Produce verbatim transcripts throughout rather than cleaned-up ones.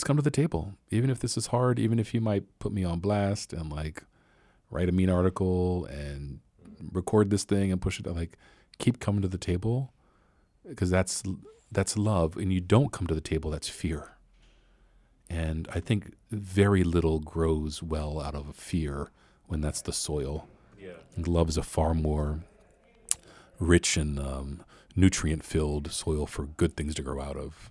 let's come to the table. Even if this is hard, even if you might put me on blast and like write a mean article and record this thing and push it out, like keep coming to the table, because that's that's love. And you don't come to the table, that's fear. And I think very little grows well out of fear when that's the soil. Yeah. And love is a far more rich and um, nutrient-filled soil for good things to grow out of.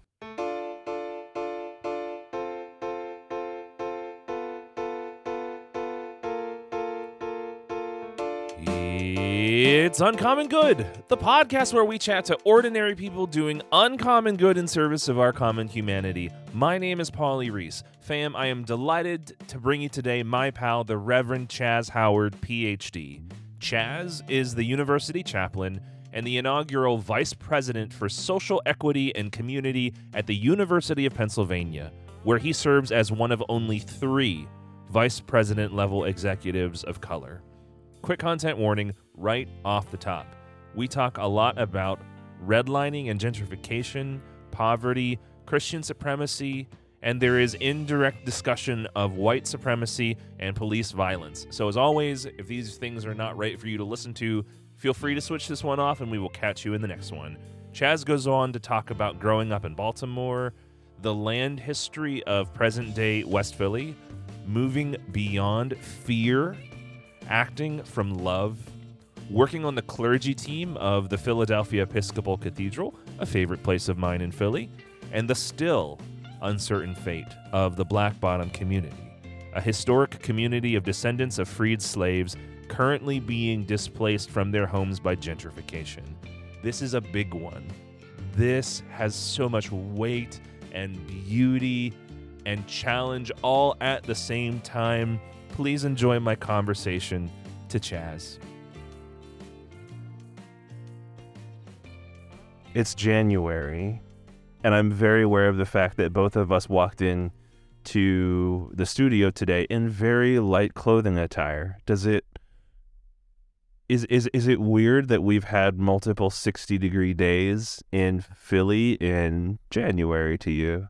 It's Uncommon Good, the podcast where we chat to ordinary people doing uncommon good in service of our common humanity. My name is Pauly Reese. Fam, I am delighted to bring you today my pal, the Reverend Chaz Howard, P H D. Chaz is the university chaplain and the inaugural vice president for social equity and community at the University of Pennsylvania, where he serves as one of only three vice president level executives of color. Quick content warning right off the top. We talk a lot about redlining and gentrification, poverty, Christian supremacy, and there is indirect discussion of white supremacy and police violence. So as always, if these things are not right for you to listen to, feel free to switch this one off and we will catch you in the next one. Chaz goes on to talk about growing up in Baltimore, the land history of present-day West Philly, moving beyond fear, acting from love, working on the clergy team of the Philadelphia Episcopal Cathedral, a favorite place of mine in Philly, and the still uncertain fate of the Black Bottom Community, a historic community of descendants of freed slaves currently being displaced from their homes by gentrification. This is a big one. This has so much weight and beauty and challenge all at the same time. Please enjoy my conversation to Chaz. It's January, and I'm very aware of the fact that both of us walked in to the studio today in very light clothing attire. Does it is is is it weird that we've had multiple sixty degree days in Philly in January to you?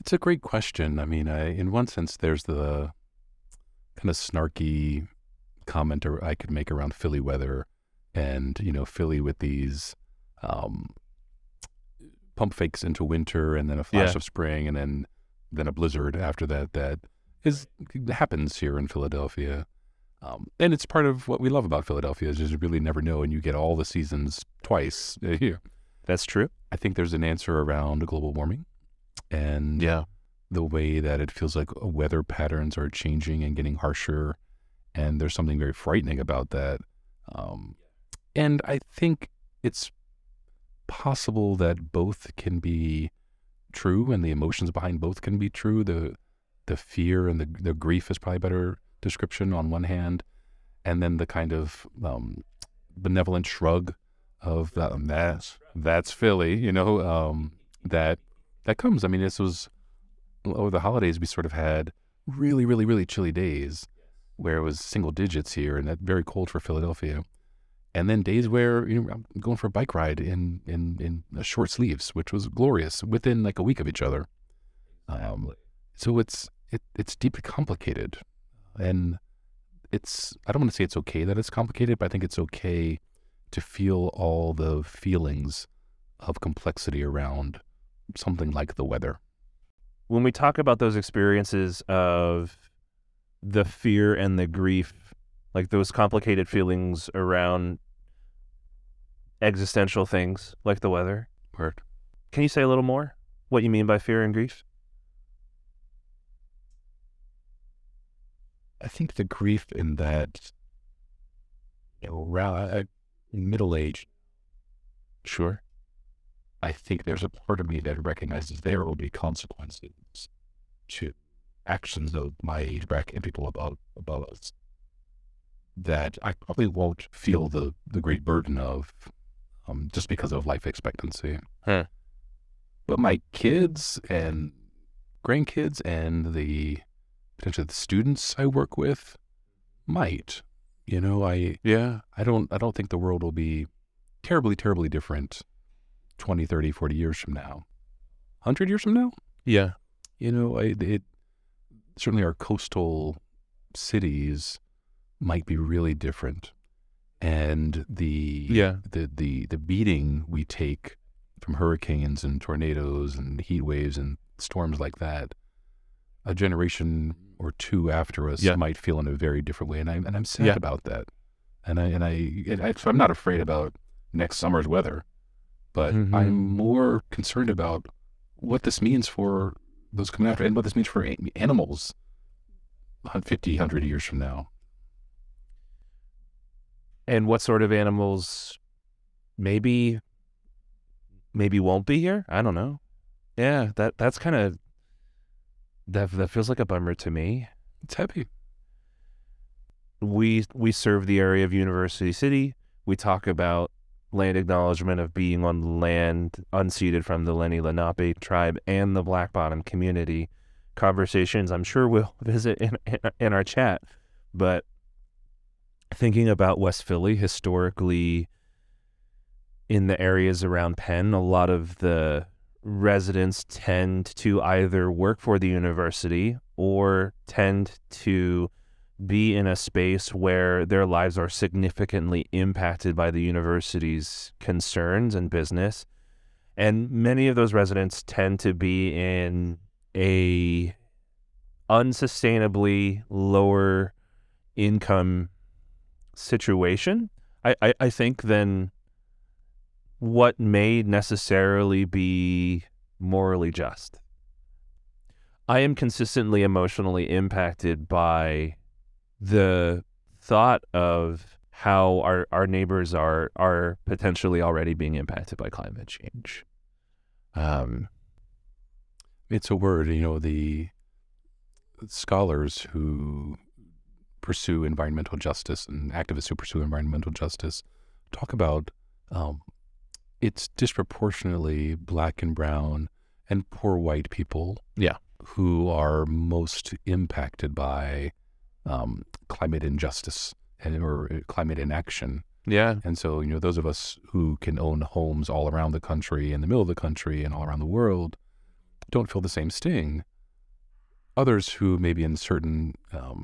It's a great question. I mean, I, in one sense, there's the kind of snarky comment or I could make around Philly weather and, you know, Philly with these um, pump fakes into winter and then a flash yeah. of spring and then, then a blizzard after that that is happens here in Philadelphia. Um, and it's part of what we love about Philadelphia is you really never know and you get all the seasons twice here. That's true. I think there's an answer around global warming. And yeah. the way that it feels like weather patterns are changing and getting harsher. And there's something very frightening about that. Um, and I think it's possible that both can be true and the emotions behind both can be true. The the fear and the, the grief is probably a better description on one hand. And then the kind of um, benevolent shrug of that, um, that's, that's Philly, you know, um, that... That comes. I mean, this was over the holidays. We sort of had really, really, really chilly days where it was single digits here, and that very cold for Philadelphia. And then days where you know I'm going for a bike ride in in in short sleeves, which was glorious within like a week of each other. Um, so it's it it's deeply complicated, and it's I don't want to say it's okay that it's complicated, but I think it's okay to feel all the feelings of complexity around something like the weather. When we talk about those experiences of the fear and the grief, like those complicated feelings around existential things like the weather, Word. Can you say a little more what you mean by fear and grief? I think the grief in that, you know, around middle age, sure. I think there's a part of me that recognizes there will be consequences to actions of my age bracket and people above, above us that I probably won't feel the, the great burden of um, just because of life expectancy. Huh. But my kids and grandkids and the potentially the students I work with might, you know, I, yeah, I don't, I don't think the world will be terribly, terribly different twenty, thirty, forty years from now. one hundred years from now? Yeah. You know, I, it certainly our coastal cities might be really different. And the, yeah. the, the, the beating we take from hurricanes and tornadoes and heat waves and storms like that, a generation or two after us yeah. might feel in a very different way. And, I, and I'm sad yeah. about that. And I, and I, and I, so I'm not afraid about next summer's weather, but mm-hmm. I'm more concerned about what this means for those coming after and what this means for animals fifty, one hundred years from now. And what sort of animals maybe, maybe won't be here? I don't know. Yeah, that that's kind of, that that feels like a bummer to me. It's heavy. We we serve the area of University City. We talk about land acknowledgement of being on land unceded from the Lenni-Lenape tribe and the Black Bottom community. Conversations I'm sure we'll visit in, in, in our chat, but thinking about West Philly, historically in the areas around Penn, a lot of the residents tend to either work for the university or tend to be in a space where their lives are significantly impacted by the university's concerns and business. And many of those residents tend to be in a unsustainably lower income situation, I, I, I think, than what may necessarily be morally just. I am consistently emotionally impacted by the thought of how our, our neighbors are are potentially already being impacted by climate change. Um, it's a word, you know, the scholars who pursue environmental justice and activists who pursue environmental justice talk about um, it's disproportionately Black and brown and poor white people yeah. who are most impacted by Um, climate injustice and or climate inaction. Yeah. And so, you know, those of us who can own homes all around the country, in the middle of the country, and all around the world, don't feel the same sting. Others who maybe in certain um,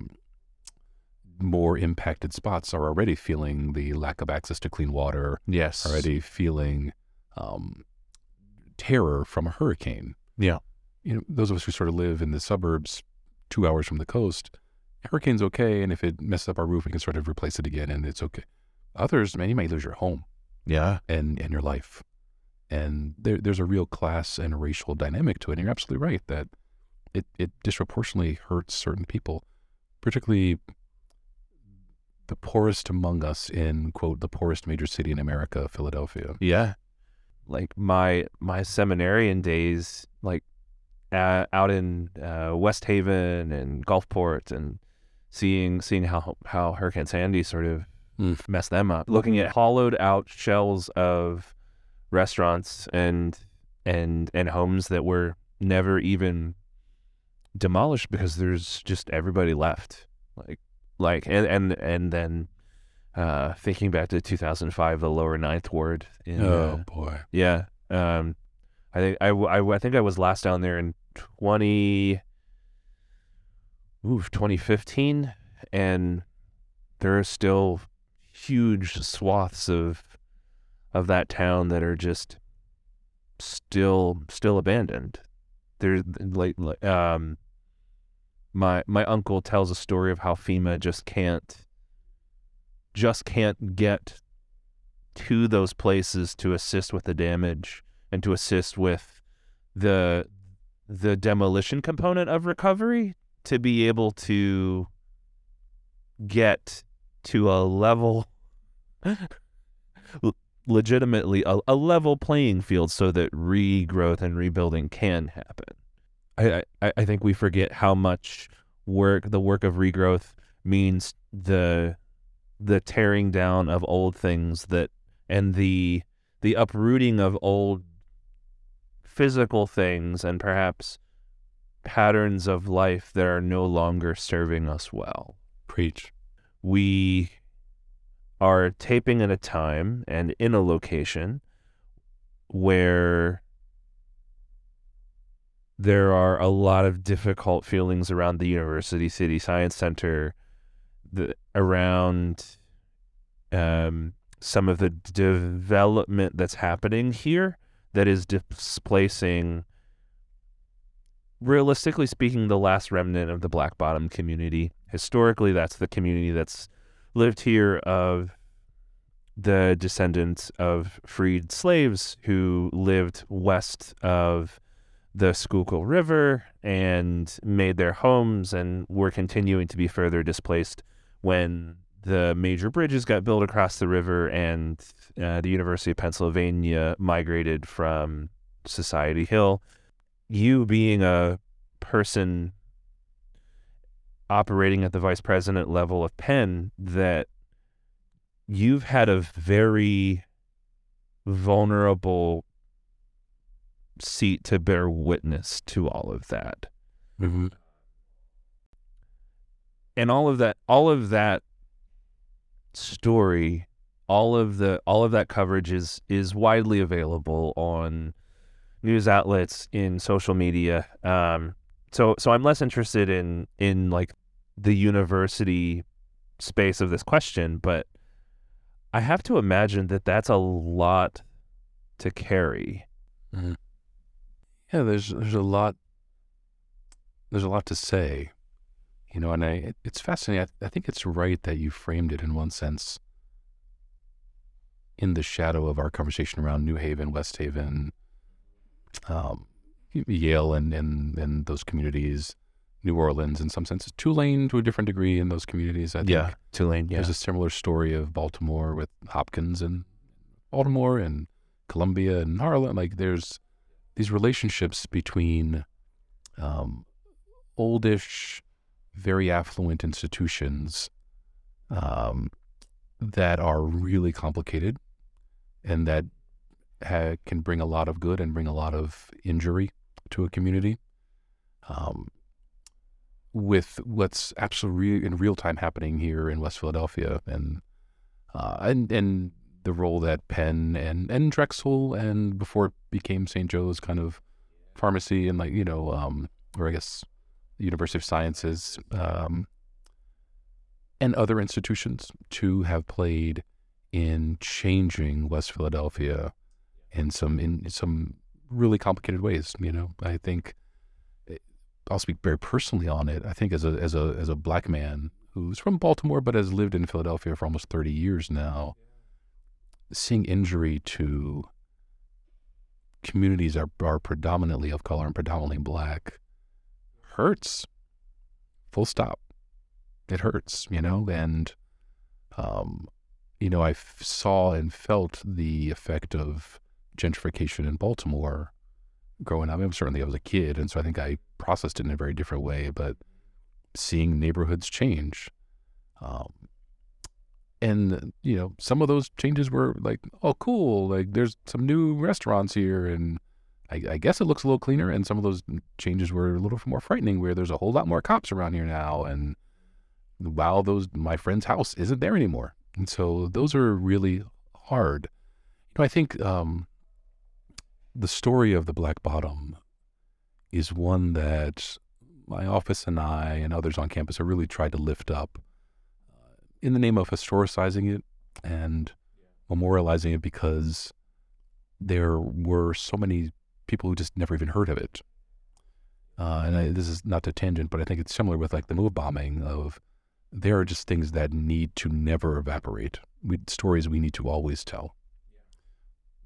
more impacted spots are already feeling the lack of access to clean water. Yes. Already feeling um, terror from a hurricane. Yeah. You know, those of us who sort of live in the suburbs, two hours from the coast, hurricane's okay, and if it messes up our roof, we can sort of replace it again, and it's okay. Others, man, you might lose your home, yeah, and and your life, and there, there's a real class and racial dynamic to it. And you're absolutely right that it it disproportionately hurts certain people, particularly the poorest among us in quote the poorest major city in America, Philadelphia. Yeah, like my my seminarian days, like uh, out in uh, West Haven and Gulfport and. Seeing seeing how how Hurricane Sandy sort of mm. messed them up. Looking at hollowed out shells of restaurants and and and homes that were never even demolished because there's just everybody left. Like like and and and then uh, thinking back to two thousand five, the Lower Ninth Ward. In, oh uh, boy. Yeah. Um, I think I, I I think I was last down there in twenty. Ooh, twenty fifteen, and there are still huge swaths of of that town that are just still still abandoned. There, like, um, my my uncle tells a story of how FEMA just can't just can't get to those places to assist with the damage and to assist with the the demolition component of recovery, to be able to get to a level, legitimately a, a level playing field so that regrowth and rebuilding can happen. I, I, I think we forget how much work, the work of regrowth means the the tearing down of old things that and the the uprooting of old physical things and perhaps patterns of life that are no longer serving us well. Preach. We are taping at a time and in a location where there are a lot of difficult feelings around the University City Science Center, the, around um, some of the development that's happening here that is displacing, realistically speaking, the last remnant of the Black Bottom community. Historically, that's the community that's lived here of the descendants of freed slaves who lived west of the Schuylkill River and made their homes and were continuing to be further displaced when the major bridges got built across the river and uh, the University of Pennsylvania migrated from Society Hill. You being a person operating at the vice president level of Penn, that you've had a very vulnerable seat to bear witness to all of that. Mm-hmm. And all of that, all of that story, all of the, all of that coverage is, is widely available on news outlets, in social media. Um, so, so I'm less interested in, in like the university space of this question, but I have to imagine that that's a lot to carry. Mm-hmm. Yeah, there's there's a lot there's a lot to say, you know, and I it, it's fascinating. I, I think it's right that you framed it in one sense in the shadow of our conversation around New Haven, West Haven, um, Yale, and and and those communities, New Orleans in some senses, Tulane to a different degree in those communities. I think yeah, Tulane. Yeah, there's a similar story of Baltimore with Hopkins and Baltimore and Columbia and Harlem. Like there's these relationships between um, oldish, very affluent institutions um, that are really complicated and that ha- can bring a lot of good and bring a lot of injury to a community. Um, with what's absolutely in real time happening here in West Philadelphia and uh, and and. the role that Penn and, and Drexel and before it became Saint Joe's kind of pharmacy and like, you know, um, or I guess the University of Sciences um, and other institutions too have played in changing West Philadelphia in some, in some really complicated ways. You know, I think I'll speak very personally on it. I think as a, as a, as a black man who's from Baltimore, but has lived in Philadelphia for almost thirty years now, seeing injury to communities are, are predominantly of color and predominantly black hurts, full stop. It hurts, you know, and, um, you know, I f- saw and felt the effect of gentrification in Baltimore growing up. I mean, certainly I was a kid, and so I think I processed it in a very different way, but seeing neighborhoods change, um, and, you know, some of those changes were like, oh, cool, like there's some new restaurants here, and I, I guess it looks a little cleaner. And some of those changes were a little more frightening, where there's a whole lot more cops around here now. And wow, those, my friend's house isn't there anymore. And so those are really hard. You know, I think um, the story of the Black Bottom is one that my office and I and others on campus have really tried to lift up, in the name of historicizing it and memorializing it, because there were so many people who just never even heard of it. Uh, and I, this is not a tangent, but I think it's similar with like the MOVE bombing of, there are just things that need to never evaporate. We, stories we need to always tell.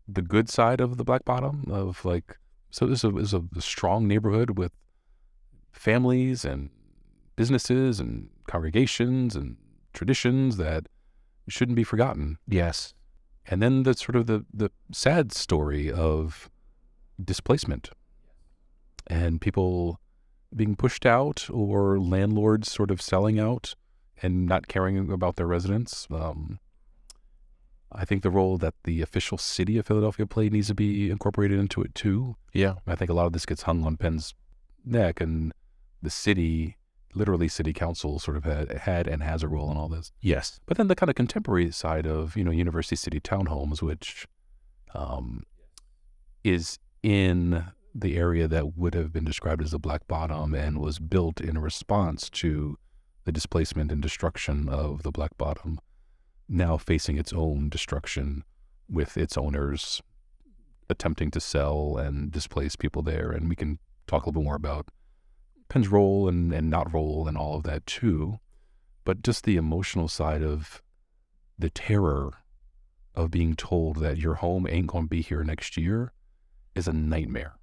The good side of the Black Bottom of like, so this is a, a strong neighborhood with families and businesses and congregations and traditions that shouldn't be forgotten. Yes. And then the sort of the, the sad story of displacement and people being pushed out or landlords sort of selling out and not caring about their residents. Um, I think the role that the official city of Philadelphia played needs to be incorporated into it too. Yeah. I think a lot of this gets hung on Penn's neck, and the city, literally city council, sort of had, had and has a role in all this. Yes. But then the kind of contemporary side of, you know, university city townhomes, which um, is in the area that would have been described as the Black Bottom and was built in response to the displacement and destruction of the Black Bottom, now facing its own destruction with its owners attempting to sell and displace people there. And we can talk a little bit more about Penn's role and, and not role and all of that too. But just the emotional side of the terror of being told that your home ain't going to be here next year is a nightmare.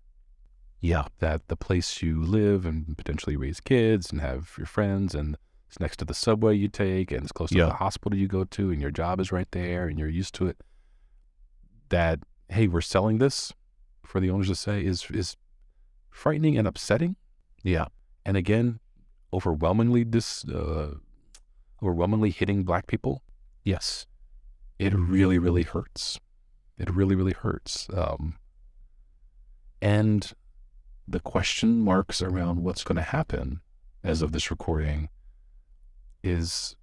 Yeah. That the place you live and potentially raise kids and have your friends, and it's next to the subway you take, and it's close to yeah. the hospital you go to, and your job is right there and you're used to it. That, hey, we're selling this, for the owners to say, is is frightening and upsetting. Yeah. And again, overwhelmingly dis, uh, overwhelmingly hitting Black people. Yes. It really, really hurts. It really, really hurts. Um, and the question marks around what's going to happen as of this recording is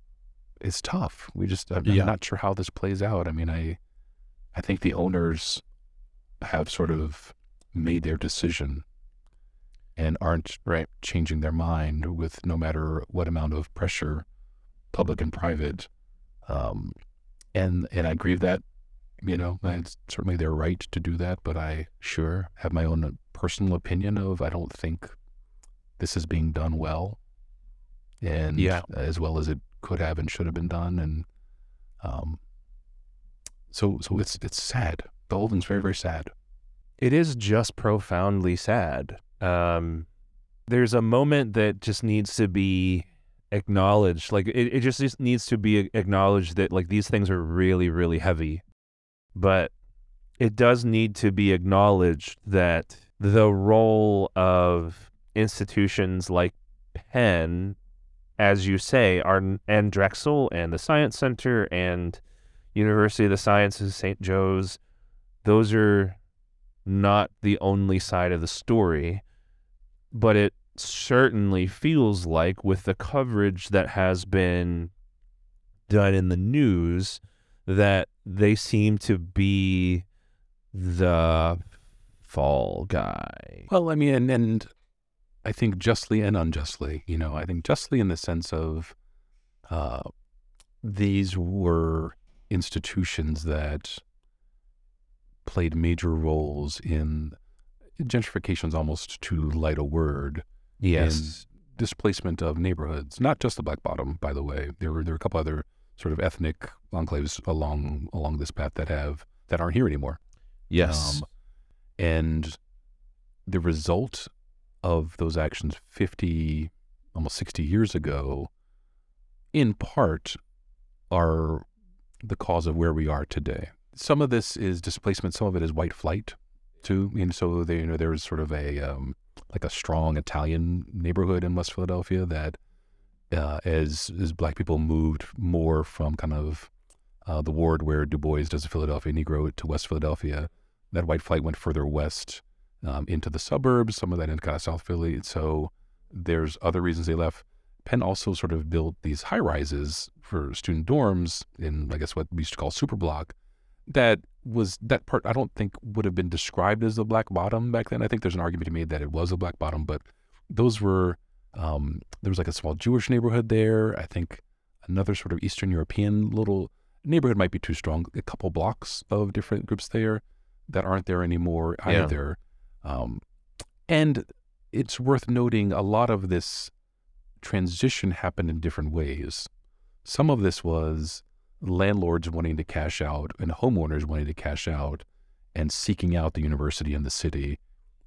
is tough. We just, I'm, yeah. I'm not sure how this plays out. I mean, I, I think the owners have sort of made their decision and aren't right. changing their mind with no matter what amount of pressure, public and private. Um, and, and I agree with that, you know, it's certainly their right to do that, but I sure have my own personal opinion of, I don't think this is being done well and yeah. as well as it could have and should have been done. And, um, so, so it's, it's sad. The whole thing's very, very sad. It is just profoundly sad. Um, there's a moment that just needs to be acknowledged. Like it, it just, just needs to be acknowledged that like these things are really, really heavy, but it does need to be acknowledged that the role of institutions like Penn, as you say, are, and Drexel and the Science Center and University of the Sciences, Saint Joe's, those are not the only side of the story, but it certainly feels like with the coverage that has been done in the news that they seem to be the fall guy. Well, I mean, and, and I think justly and unjustly, you know, I think justly in the sense of uh, these were institutions that played major roles in, gentrification is almost too light a word. Yes. In displacement of neighborhoods, not just the Black Bottom, by the way. There were there were a couple other sort of ethnic enclaves along along this path that have that aren't here anymore. Yes. Um, and the result of those actions fifty, almost sixty years ago, in part, are the cause of where we are today. Some of this is displacement. Some of it is white flight, too. And so they, you know, there was sort of a um, like a strong Italian neighborhood in West Philadelphia that, uh, as as Black people moved more from kind of uh, the ward where Du Bois does a Philadelphia Negro to West Philadelphia, that white flight went further west um, into the suburbs. Some of that in kind of South Philly. And so there's other reasons they left. Penn also sort of built these high rises for student dorms in, I guess, what we used to call superblock. That was that part. I don't think would have been described as the Black Bottom back then. I think there's an argument to be made that it was a Black Bottom, but those were um, there was like a small Jewish neighborhood there. I think another sort of Eastern European little neighborhood might be too strong. A couple blocks of different groups there that aren't there anymore either. Yeah. Um, and it's worth noting a lot of this transition happened in different ways. Some of this was landlords wanting to cash out and homeowners wanting to cash out and seeking out the university and the city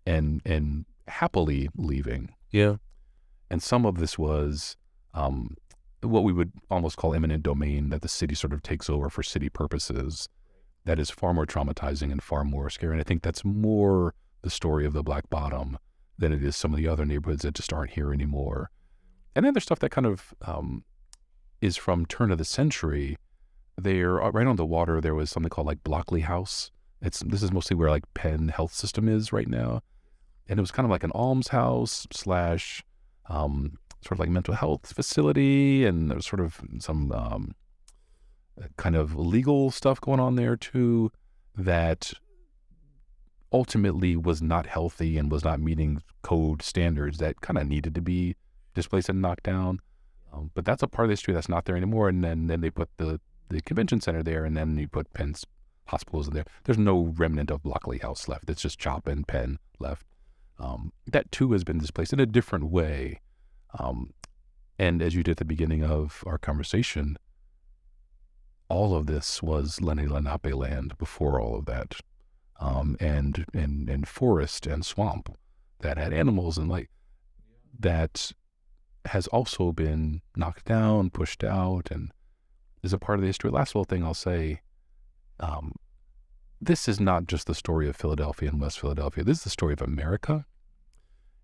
and and happily leaving. Yeah. And some of this was um, what we would almost call eminent domain that the city sort of takes over for city purposes. That is far more traumatizing and far more scary. And I think that's more the story of the Black Bottom than it is some of the other neighborhoods that just aren't here anymore. And then there's stuff that kind of um, is from turn of the century. There, right on the water, there was something called like Blockley House. It's this is mostly where like Penn Health System is right now, and it was kind of like an almshouse slash um, sort of like mental health facility, and there's sort of some um, kind of legal stuff going on there too that ultimately was not healthy and was not meeting code standards that kind of needed to be displaced and knocked down. Um, but that's a part of the history that's not there anymore. And then, then they put the, the convention center there, and then you put Penn's hospitals in there. There's no remnant of Blockley House left. It's just Chop and Penn left. Um, that too has been displaced in a different way. Um, and as you did at the beginning of our conversation, all of this was Lenni-Lenape land before all of that. Um, and, and, and forest and swamp that had animals and like that has also been knocked down, pushed out, and is a part of the history. Last little thing I'll say, um, this is not just the story of Philadelphia and West Philadelphia. This is the story of America.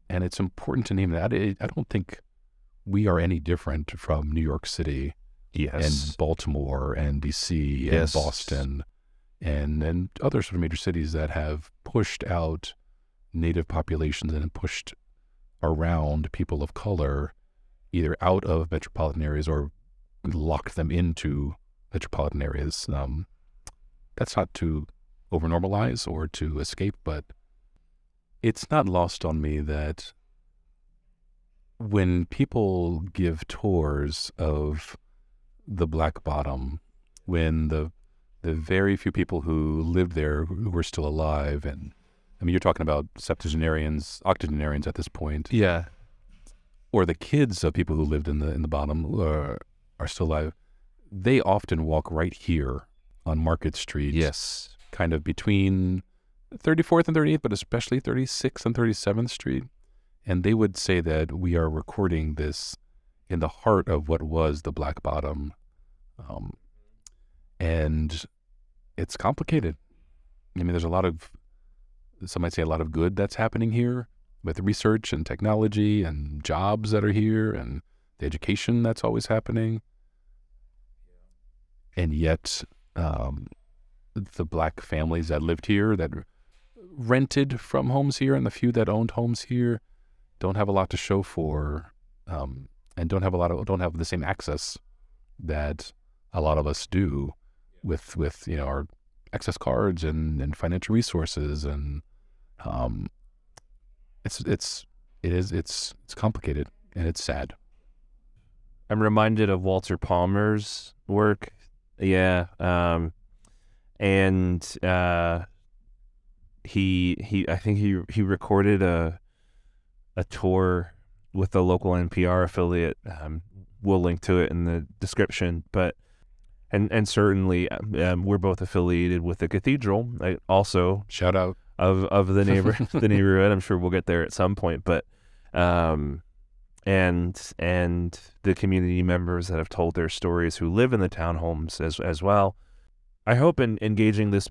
And it's important to name that. I don't think we are any different from New York City, yes, and Baltimore and D C, yes, and Boston and, and other sort of major cities that have pushed out Native populations and pushed around people of color either out of metropolitan areas or locked them into metropolitan areas. Um, that's not to overnormalize or to escape, but it's not lost on me that when people give tours of the Black Bottom, when the the very few people who lived there who were still alive, and I mean, you're talking about septuagenarians, octogenarians at this point. Yeah. Or the kids of people who lived in the in the bottom uh, are still alive. They often walk right here on Market Street. Yes. Kind of between thirty-fourth and thirty-eighth, but especially thirty-sixth and thirty-seventh Street. And they would say that we are recording this in the heart of what was the Black Bottom. Um, and it's complicated. I mean, there's a lot of, some might say a lot of good that's happening here with research and technology and jobs that are here and the education that's always happening. And yet um, the Black families that lived here, that rented from homes here, and the few that owned homes here don't have a lot to show for um, and don't have a lot of, don't have the same access that a lot of us do with, with you know, our access cards and, and financial resources and, um, it's, it's, it is, it's, it's complicated and it's sad. I'm reminded of Walter Palmer's work. Yeah. Um, and, uh, he, he, I think he, he recorded a, a tour with a local N P R affiliate. Um, we'll link to it in the description, but, and, and certainly um, we're both affiliated with the cathedral. I also shout out of, of the neighbor, the neighborhood. I'm sure we'll get there at some point, but, um, and, and the community members that have told their stories who live in the townhomes as, as well. I hope in engaging this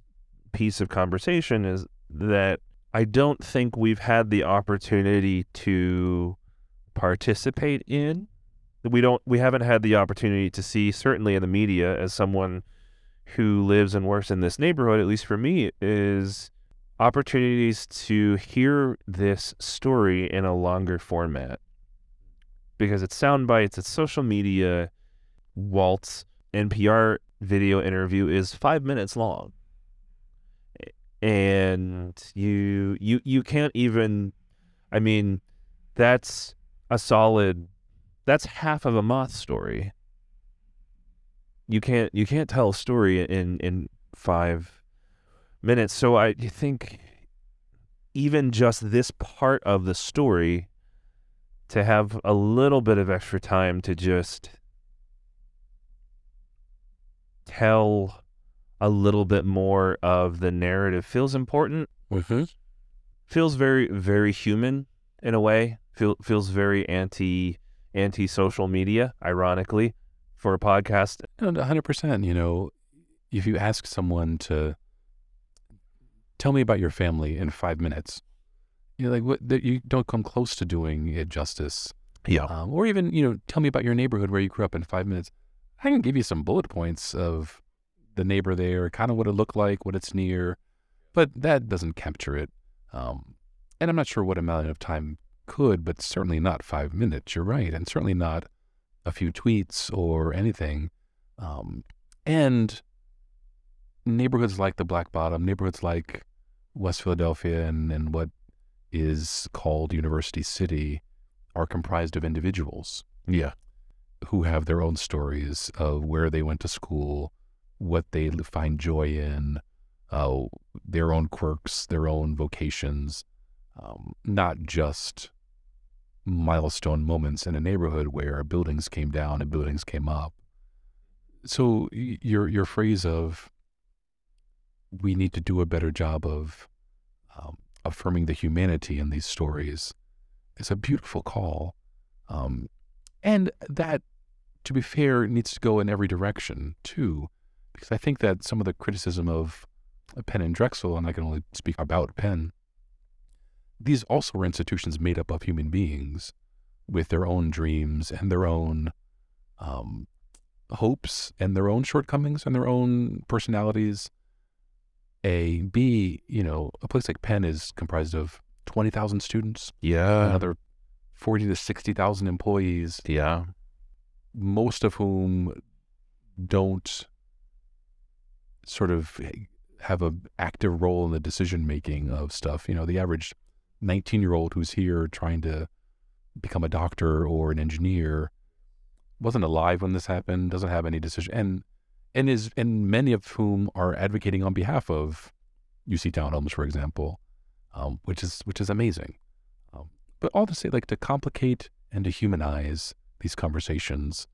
piece of conversation is that I don't think we've had the opportunity to participate in. We don't, we haven't had the opportunity to see, certainly in the media, as someone who lives and works in this neighborhood, at least for me, is opportunities to hear this story in a longer format. Because it's sound bites, it's social media. Walt's N P R video interview is five minutes long. And you, you, you can't even, I mean, that's a solid, that's half of a moth story. You can't, you can't tell a story in, in five minutes. So I think even just this part of the story, to have a little bit of extra time to just tell a little bit more of the narrative feels important. Mm-hmm. Feels very, very human in a way. Feel, feels very anti- anti-social media, ironically, for a podcast. one hundred percent. You know, if you ask someone to tell me about your family in five minutes, you're like, what, that you don't come close to doing it justice. Yeah. Um, or even, you know, tell me about your neighborhood where you grew up in five minutes. I can give you some bullet points of the neighbor there, kind of what it looked like, what it's near, but that doesn't capture it. Um, and I'm not sure what amount of time could, but certainly not five minutes. You're right. And certainly not a few tweets or anything. Um, and neighborhoods like the Black Bottom, neighborhoods like West Philadelphia and, and what is called University City are comprised of individuals. Yeah. Who have their own stories of where they went to school, what they find joy in, uh, their own quirks, their own vocations, um, not just milestone moments in a neighborhood where buildings came down and buildings came up. So your your phrase of we need to do a better job of um, affirming the humanity in these stories is a beautiful call. Um, and that, to be fair, needs to go in every direction too, because I think that some of the criticism of Penn and Drexel, and I can only speak about Penn, these also were institutions made up of human beings with their own dreams and their own um, hopes and their own shortcomings and their own personalities. A, B, you know, a place like Penn is comprised of twenty thousand students. Yeah. Another forty to sixty thousand employees. Yeah. Most of whom don't sort of have an active role in the decision-making of stuff. You know, the average nineteen-year-old who's here trying to become a doctor or an engineer wasn't alive when this happened, doesn't have any decision, and and is and many of whom are advocating on behalf of U C Townhomes, for example, um, which is which is amazing. Um, but all to say, like, to complicate and to humanize these conversations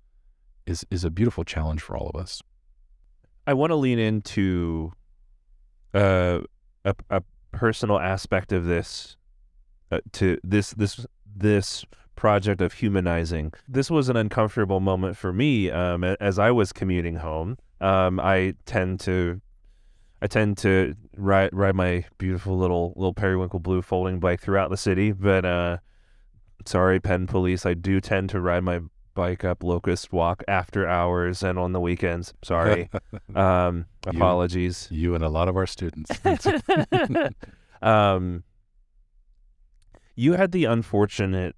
is is a beautiful challenge for all of us. I want to lean into uh, a a personal aspect of this uh, to this this this. project of humanizing. This was an uncomfortable moment for me um, as I was commuting home. Um, I tend to, I tend to ride ride my beautiful little little periwinkle blue folding bike throughout the city. But uh, sorry, Penn Police, I do tend to ride my bike up Locust Walk after hours and on the weekends. Sorry, um, apologies. You, you and a lot of our students. um, you had the unfortunate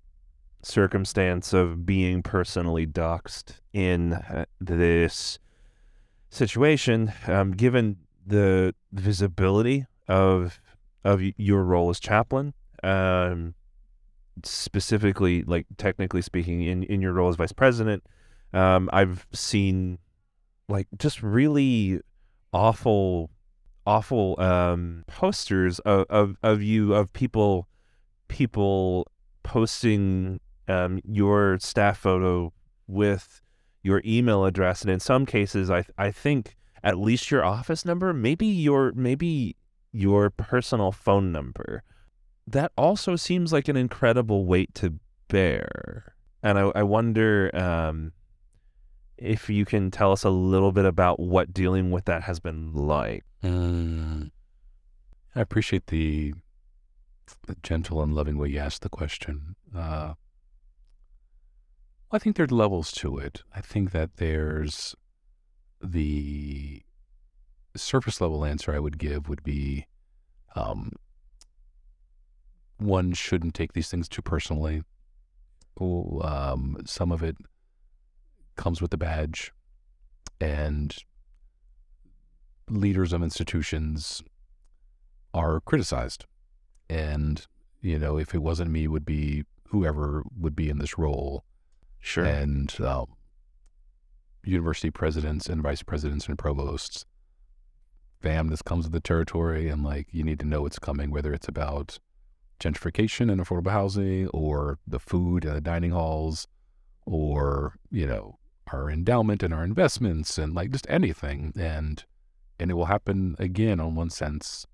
circumstance of being personally doxxed in this situation, um, given the visibility of of your role as chaplain, um, specifically, like, technically speaking, in, in your role as vice president. Um, I've seen, like, just really awful, awful um, posters of, of, of you, of people, people posting Um, your staff photo with your email address, and in some cases, I th- I think at least your office number, maybe your maybe your personal phone number. That also seems like an incredible weight to bear, and I, I wonder um, if you can tell us a little bit about what dealing with that has been like. Mm. I appreciate the, the gentle and loving way you asked the question. Uh, I think there are levels to it. I think that there's the surface level answer I would give would be um, one shouldn't take these things too personally. Oh, um, some of it comes with the badge, and leaders of institutions are criticized. And, you know, if it wasn't me, would be whoever would be in this role. Sure. And um, university presidents and vice presidents and provosts, bam, this comes with the territory, and, like, you need to know it's coming, whether it's about gentrification and affordable housing or the food and the dining halls or, you know, our endowment and our investments and, like, just anything. And, and it will happen again, on one sense,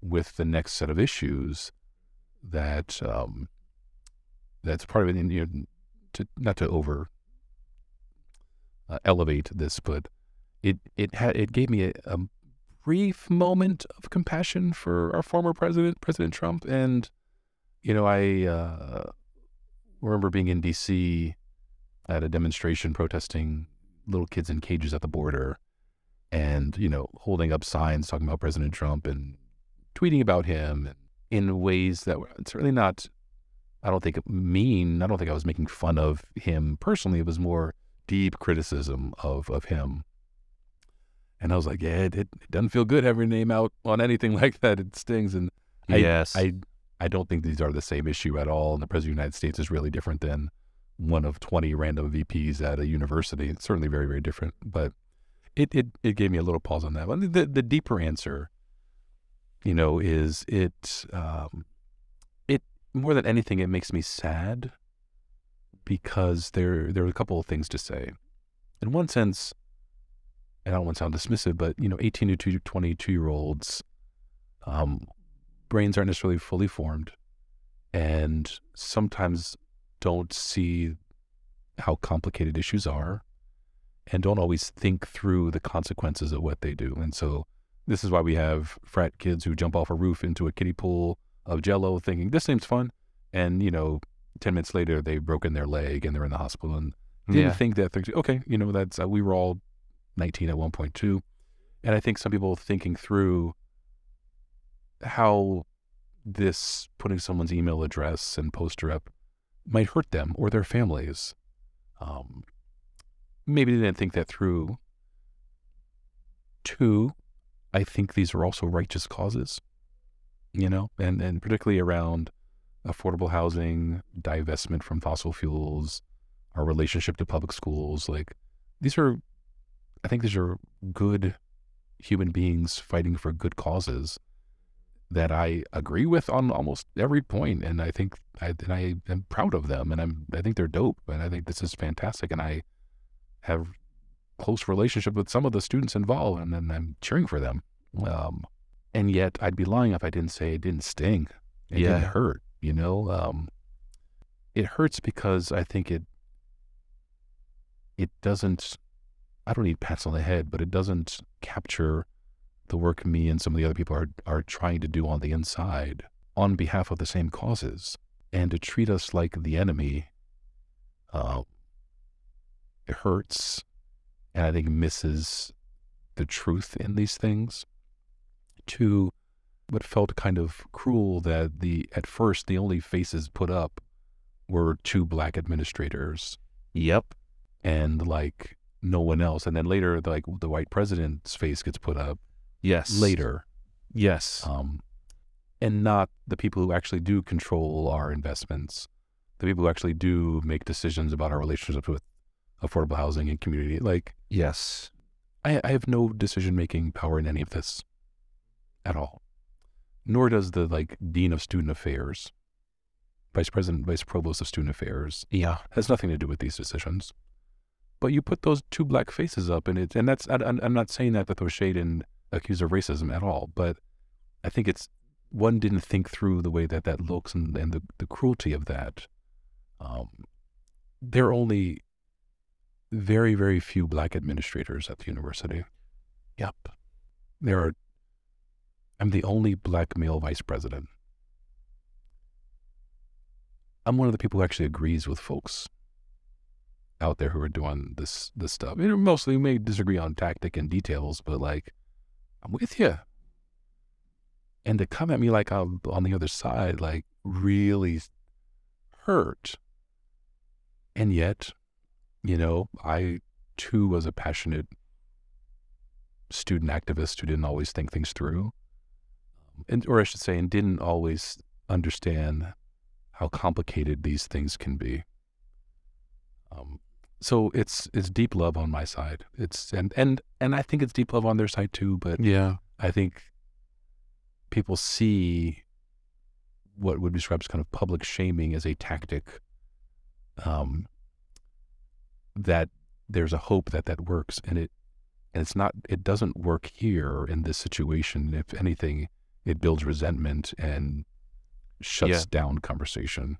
with the next set of issues that um, that's part of it. You know, To, not to over uh, elevate this, but it it had it gave me a, a brief moment of compassion for our former president, President Trump. And, you know, I uh, remember being in D C at a demonstration protesting little kids in cages at the border, and, you know, holding up signs talking about President Trump and tweeting about him in ways that were certainly not. I don't think it mean, I don't think I was making fun of him personally. It was more deep criticism of, of him. And I was like, yeah, it, it doesn't feel good having your name out on anything like that. It stings. And I, yes. I I don't think these are the same issue at all. And the President of the United States is really different than one of twenty random V Ps at a university. It's certainly very, very different. But it it, it gave me a little pause on that one. The, the deeper answer, you know, is it, um, it more than anything, it makes me sad because there, there are a couple of things to say. In one sense, and I don't want to sound dismissive, but, you know, eighteen to twenty-two-year-olds, um, brains aren't necessarily fully formed and sometimes don't see how complicated issues are and don't always think through the consequences of what they do. And so this is why we have frat kids who jump off a roof into a kiddie pool of Jell-O thinking, this seems fun. And, you know, ten minutes later, they've broken their leg and they're in the hospital and didn't yeah. think that, okay, you know, that's, uh, we were all nineteen at one point too. And I think some people thinking through how this putting someone's email address and poster up might hurt them or their families. Um, maybe they didn't think that through. Two, I think these are also righteous causes, you know, and, and particularly around affordable housing, divestment from fossil fuels, our relationship to public schools. Like these are, I think these are good human beings fighting for good causes that I agree with on almost every point. And I think I, and I am proud of them and I'm, I think they're dope and I think this is fantastic. And I have close relationship with some of the students involved and then I'm cheering for them. Um, and yet I'd be lying if I didn't say it didn't sting. It yeah. didn't hurt, you know, um, it hurts because I think it, it doesn't, I don't need pats on the head, but it doesn't capture the work me and some of the other people are are trying to do on the inside on behalf of the same causes. And to treat us like the enemy, uh, it hurts and I think misses the truth in these things. Two, what felt kind of cruel that the, at first, the only faces put up were two black administrators. Yep. And like no one else. And then later, like the white president's face gets put up. Yes. Later. Yes. Um, and not the people who actually do control our investments, the people who actually do make decisions about our relationships with affordable housing and community. Like, yes, I, I have no decision-making power in any of this at all. Nor does the like Dean of Student Affairs, Vice President, Vice Provost of Student Affairs. Yeah. Has nothing to do with these decisions. But you put those two black faces up and it, and that's, I, I'm not saying that to throw shade and accused of racism at all, but I think it's, one didn't think through the way that that looks and, and the, the cruelty of that. Um, there are only very, very few black administrators at the university. Yep. There are, I'm the only black male vice president. I'm one of the people who actually agrees with folks out there who are doing this, this stuff. You know, mostly we may disagree on tactic and details, but like, I'm with you. And to come at me like I'm on the other side, like really hurt. And yet, you know, I too was a passionate student activist who didn't always think things through. And, or I should say, and didn't always understand how complicated these things can be. Um, So it's, it's deep love on my side. It's, and, and, and I think it's deep love on their side too, but yeah, I think people see what would be described as kind of public shaming as a tactic, um, that there's a hope that that works and it, and it's not, it doesn't work here in this situation. If anything, it builds resentment and shuts yeah. down conversation.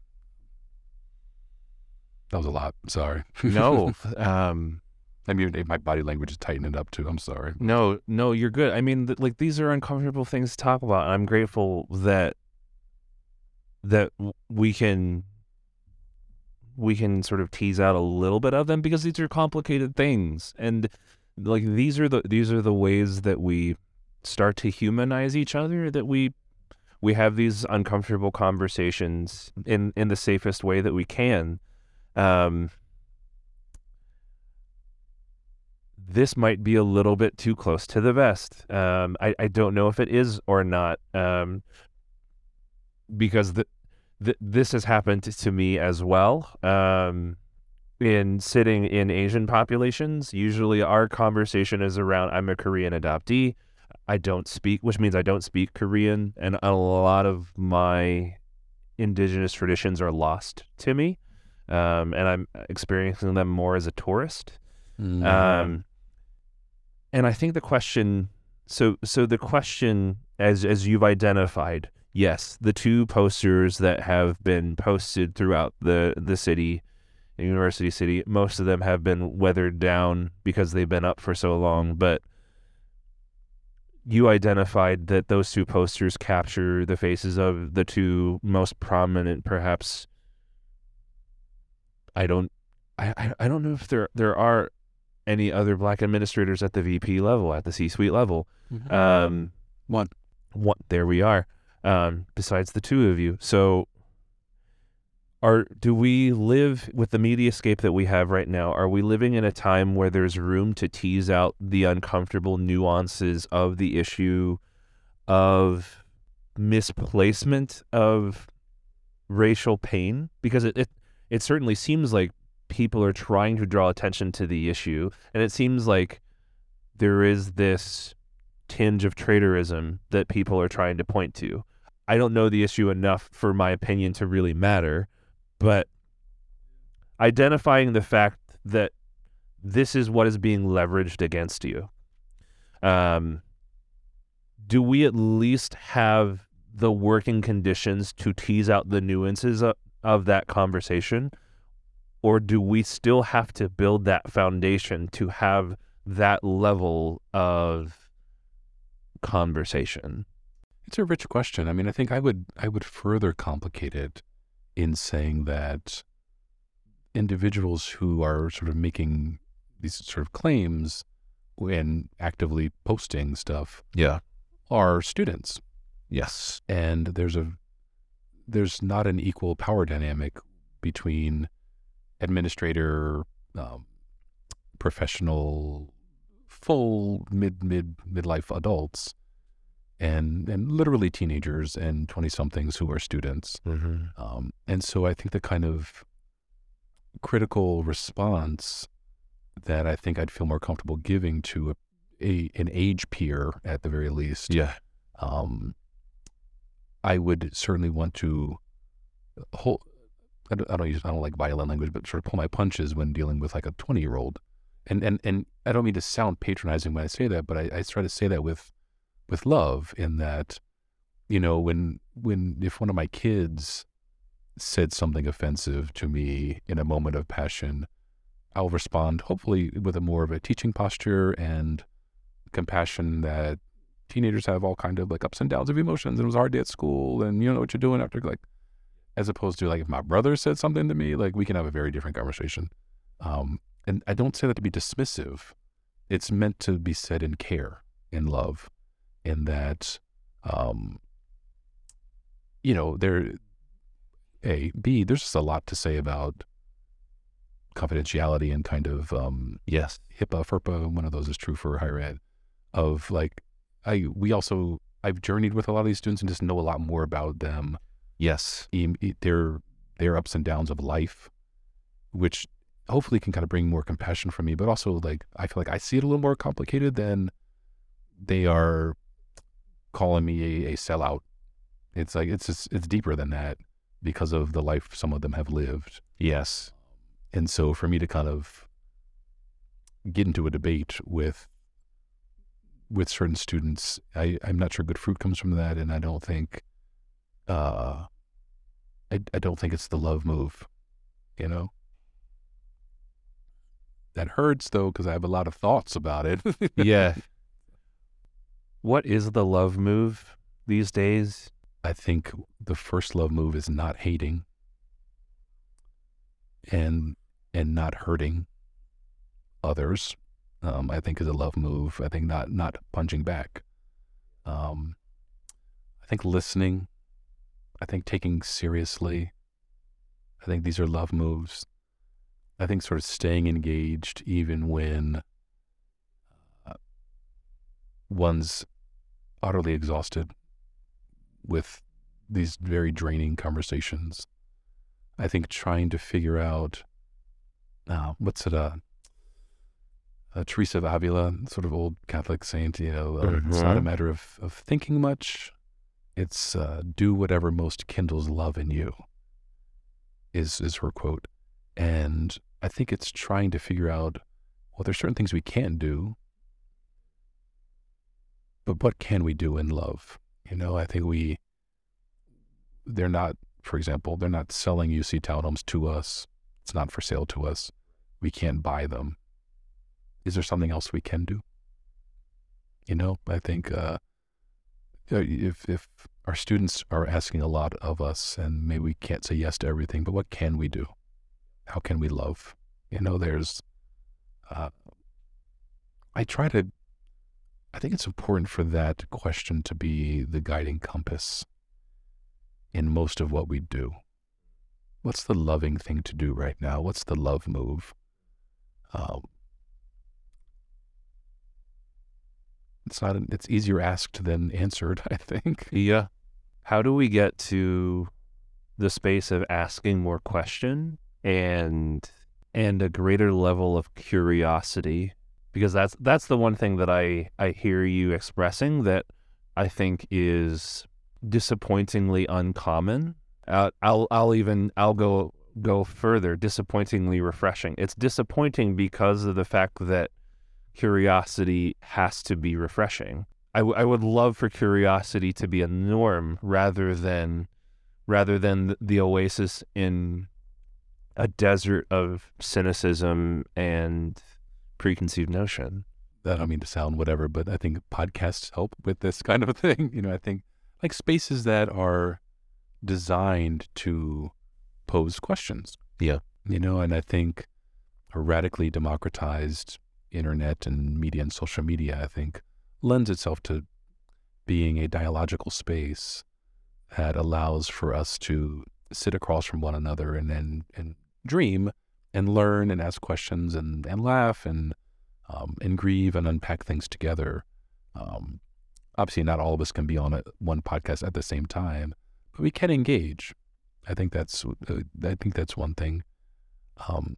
That was a lot. Sorry. No. Um, I mean, my body language is tightening up too. I'm sorry. No, no, you're good. I mean, th- like these are uncomfortable things to talk about. And I'm grateful that, that we can, we can sort of tease out a little bit of them because these are complicated things. And like, these are the, these are the ways that we start to humanize each other, that we, we have these uncomfortable conversations in, in the safest way that we can. Um, this might be a little bit too close to the vest. Um, I, I don't know if it is or not, um, because the, the, this has happened to me as well. Um, in sitting in Asian populations, usually our conversation is around, I'm a Korean adoptee. I don't speak, which means I don't speak Korean, and a lot of my indigenous traditions are lost to me, um, and I'm experiencing them more as a tourist. Mm-hmm. Um, and I think the question, so so the question, as as you've identified, yes, the two posters that have been posted throughout the the city, University City, most of them have been weathered down because they've been up for so long, but you identified that those two posters capture the faces of the two most prominent, perhaps, I don't, I, I don't know if there there are any other Black administrators at the V P level, at the C-suite level. Mm-hmm. Um, one. One. There we are, um, besides the two of you. So are do we live, with the mediascape that we have right now, are we living in a time where there's room to tease out the uncomfortable nuances of the issue of misplacement of racial pain? Because it, it, it certainly seems like people are trying to draw attention to the issue, and it seems like there is this tinge of traitorism that people are trying to point to. I don't know the issue enough for my opinion to really matter, but identifying the fact that this is what is being leveraged against you, um, do we at least have the working conditions to tease out the nuances of, of that conversation? Or do we still have to build that foundation to have that level of conversation? It's a rich question. I mean, I think I would I would further complicate it in saying that individuals who are sort of making these sort of claims and actively posting stuff, yeah, are students. Yes. And there's a there's not an equal power dynamic between administrator, um, professional, full mid mid midlife adults, and and literally teenagers and twenty somethings who are students, mm-hmm. um, and so I think the kind of critical response that I think I'd feel more comfortable giving to a, a an age peer at the very least, yeah, um, I would certainly want to hold. I don't use, I don't like violent language, but sort of pull my punches when dealing with like a twenty year old. And, and, and I don't mean to sound patronizing when I say that, but I, I try to say that with, with love, in that, you know, when, when, if one of my kids said something offensive to me in a moment of passion, I'll respond hopefully with a more of a teaching posture and compassion that teenagers have all kind of like ups and downs of emotions. And it was a hard day at school, and you don't know what you're doing after, like, as opposed to like if my brother said something to me, like we can have a very different conversation. Um, and I don't say that to be dismissive. It's meant to be said in care, in love, in that, um, you know, there, A, B, there's just a lot to say about confidentiality and kind of, um, yes, HIPAA, FERPA, one of those is true for higher ed, of like, I, we also, I've journeyed with a lot of these students and just know a lot more about them. Yes, their their ups and downs of life, which hopefully can kind of bring more compassion from me, but also like I feel like I see it a little more complicated than they are calling me a, a sellout. It's like it's just, it's deeper than that because of the life some of them have lived. Yes, and so for me to kind of get into a debate with with certain students, I, I'm not sure good fruit comes from that, and I don't think. Uh, I, I don't think it's the love move, you know? That hurts, though, because I have a lot of thoughts about it. Yeah. What is the love move these days? I think the first love move is not hating and and not hurting others, um, I think is a love move. I think not, not punching back. Um, I think listening. I think taking seriously, I think these are love moves. I think sort of staying engaged even when one's utterly exhausted with these very draining conversations. I think trying to figure out, uh, what's it, uh, uh, Teresa of Avila, sort of old Catholic saint, you know, uh, mm-hmm. It's not a matter of, of thinking much. It's uh, do whatever most kindles love in you is, is her quote. And I think it's trying to figure out, well, there's certain things we can do, but what can we do in love? You know, I think we, they're not, for example, they're not selling U C townhomes to us. It's not for sale to us. We can't buy them. Is there something else we can do? You know, I think uh, if if our students are asking a lot of us, and maybe we can't say yes to everything, but what can we do? How can we love? You know, there's, uh, I try to, I think it's important for that question to be the guiding compass in most of what we do. What's the loving thing to do right now? What's the love move? Um, it's not, an, it's easier asked than answered, I think. Yeah. How do we get to the space of asking more question and, and a greater level of curiosity? Because that's, that's the one thing that I, I hear you expressing that I think is disappointingly uncommon. Uh, I'll I'll even I'll go go further. Disappointingly refreshing. It's disappointing because of the fact that curiosity has to be refreshing. I, w- I would love for curiosity to be a norm rather than rather than the oasis in a desert of cynicism and preconceived notion. I don't mean to sound whatever, but I think podcasts help with this kind of thing. You know, I think. Like spaces that are designed to pose questions. Yeah. You know, and I think a radically democratized internet and media and social media, I think, lends itself to being a dialogical space that allows for us to sit across from one another and and, and dream and learn and ask questions and, and laugh and um, and grieve and unpack things together. Um Obviously, not all of us can be on a, one podcast at the same time, but we can engage. I think that's uh, I think that's one thing. Um,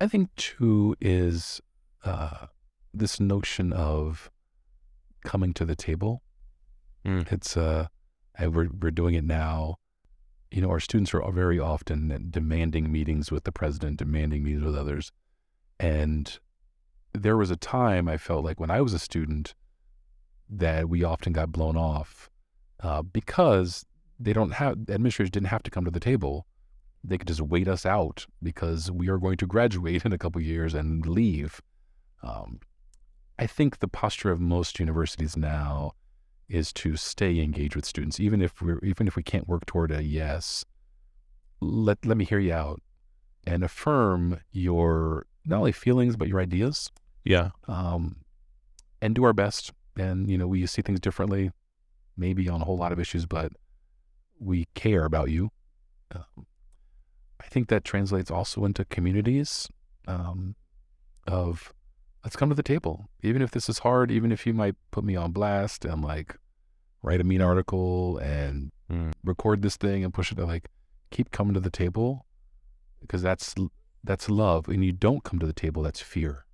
I think two is uh, this notion of coming to the table. Mm. It's uh, I, we're we're doing it now. You know, our students are very often demanding meetings with the president, demanding meetings with others, and there was a time I felt like when I was a student that we often got blown off uh, because they don't have, administrators didn't have to come to the table. They could just wait us out because we are going to graduate in a couple of years and leave. Um, I think the posture of most universities now is to stay engaged with students, even if we're, even if we can't work toward a yes, let, let me hear you out and affirm your, not only feelings, but your ideas. Yeah. Um, and do our best. And, you know, we see things differently, maybe on a whole lot of issues, but we care about you. Um, I think that translates also into communities um, of let's come to the table. Even if this is hard, even if you might put me on blast and like write a mean article and mm. record this thing and push it to like keep coming to the table because that's, that's love. And you don't come to the table, that's fear.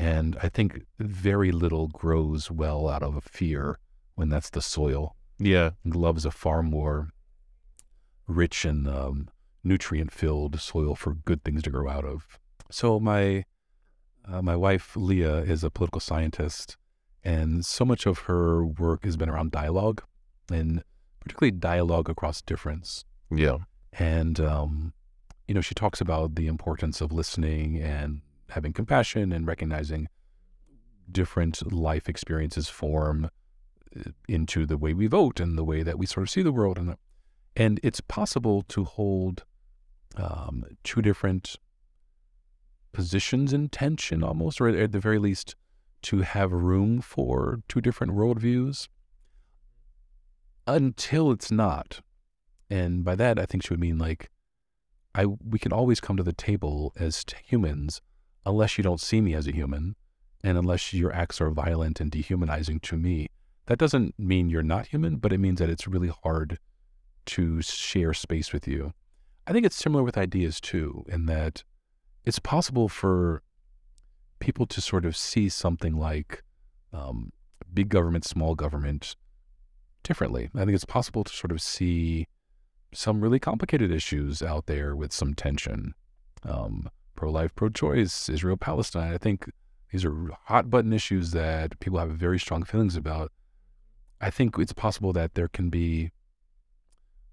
And I think very little grows well out of fear when that's the soil. Yeah. Love is a far more rich and um, nutrient-filled soil for good things to grow out of. So my uh, my wife, Leah, is a political scientist, and so much of her work has been around dialogue, and particularly dialogue across difference. Yeah. And, um, you know, she talks about the importance of listening and having compassion and recognizing different life experiences form into the way we vote and the way that we sort of see the world. And and it's possible to hold um, two different positions in tension almost, or at the very least to have room for two different worldviews until it's not. And by that, I think she would mean like, I we can always come to the table as humans unless you don't see me as a human, And unless your acts are violent and dehumanizing to me, that doesn't mean you're not human, but it means that it's really hard to share space with you. I think it's similar with ideas too, in that it's possible for people to sort of see something like um, big government, small government differently. I think it's possible to sort of see some really complicated issues out there with some tension. Um, pro-life, pro-choice, Israel, Palestine. I think these are hot button issues that people have very strong feelings about. I think it's possible that there can be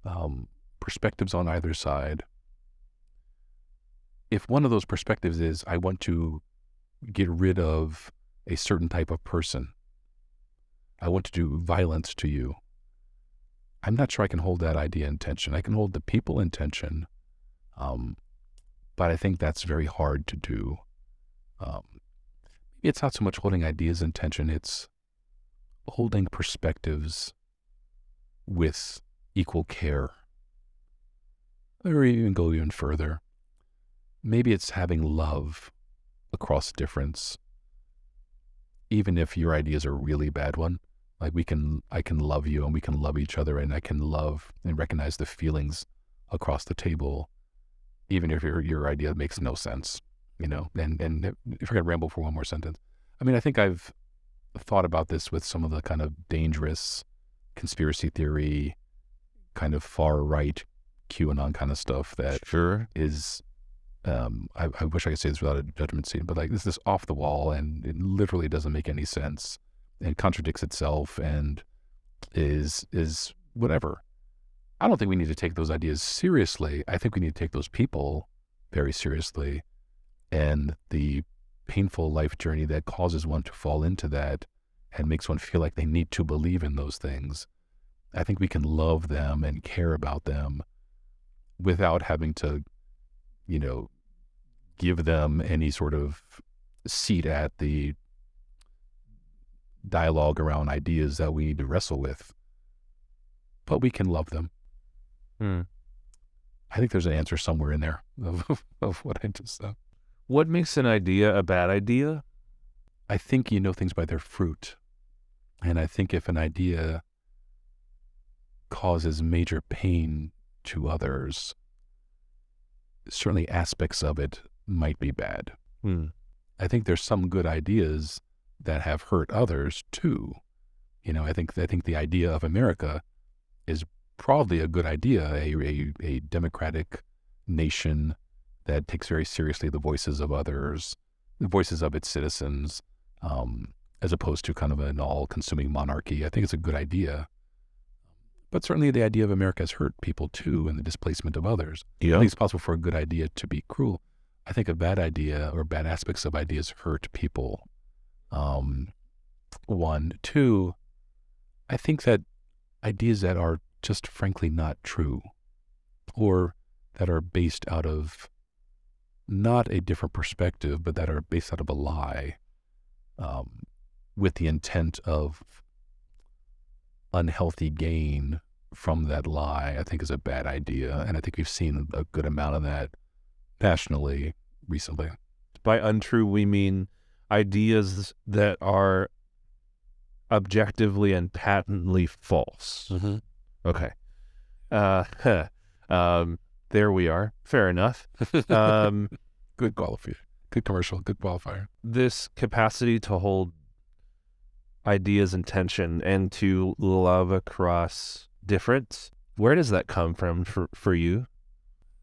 um, perspectives on either side. If one of those perspectives is, I want to get rid of a certain type of person, I want to do violence to you, I'm not sure I can hold that idea in tension. I can hold the people in tension, um, but I think that's very hard to do. Um, it's not so much holding ideas in tension, it's holding perspectives with equal care. Or even go even further. Maybe it's having love across difference. Even if your idea is a really bad one, like we can, I can love you and we can love each other and I can love and recognize the feelings across the table, even if your your idea makes no sense, you know, and, and if I could ramble for one more sentence. I mean, I think I've thought about this with some of the kind of dangerous conspiracy theory, kind of far right QAnon kind of stuff that sure is, um, I, I wish I could say this without a judgment scene, but like this is off the wall and it literally doesn't make any sense and contradicts itself and is, is whatever. I don't think we need to take those ideas seriously. I think we need to take those people very seriously, and the painful life journey that causes one to fall into that and makes one feel like they need to believe in those things. I think we can love them and care about them without having to, you know, give them any sort of seat at the dialogue around ideas that we need to wrestle with. But we can love them. Hmm. I think there's an answer somewhere in there of, of what I just said. What makes an idea a bad idea? I think you know things by their fruit. And I think if an idea causes major pain to others, certainly aspects of it might be bad. Mm. I think there's some good ideas that have hurt others too. You know, I think I think the idea of America is probably a good idea, a, a, a democratic nation that takes very seriously the voices of others, the voices of its citizens, um, as opposed to kind of an all-consuming monarchy. I think it's a good idea. But certainly the idea of America has hurt people too, and the displacement of others. Yeah. I think it's possible for a good idea to be cruel. I think a bad idea or bad aspects of ideas hurt people. Um, one. Two, I think that ideas that are just frankly not true, or that are based out of not a different perspective, but that are based out of a lie, um, with the intent of unhealthy gain from that lie, I think is a bad idea. And I think we've seen a good amount of that nationally recently. By untrue, we mean ideas that are objectively and patently false. Mm-hmm. Okay. Uh, huh. Um, there we are. Fair enough. Um, good qualifier. Good commercial. Good qualifier. This capacity to hold ideas in tension and to love across difference, where does that come from for, for you?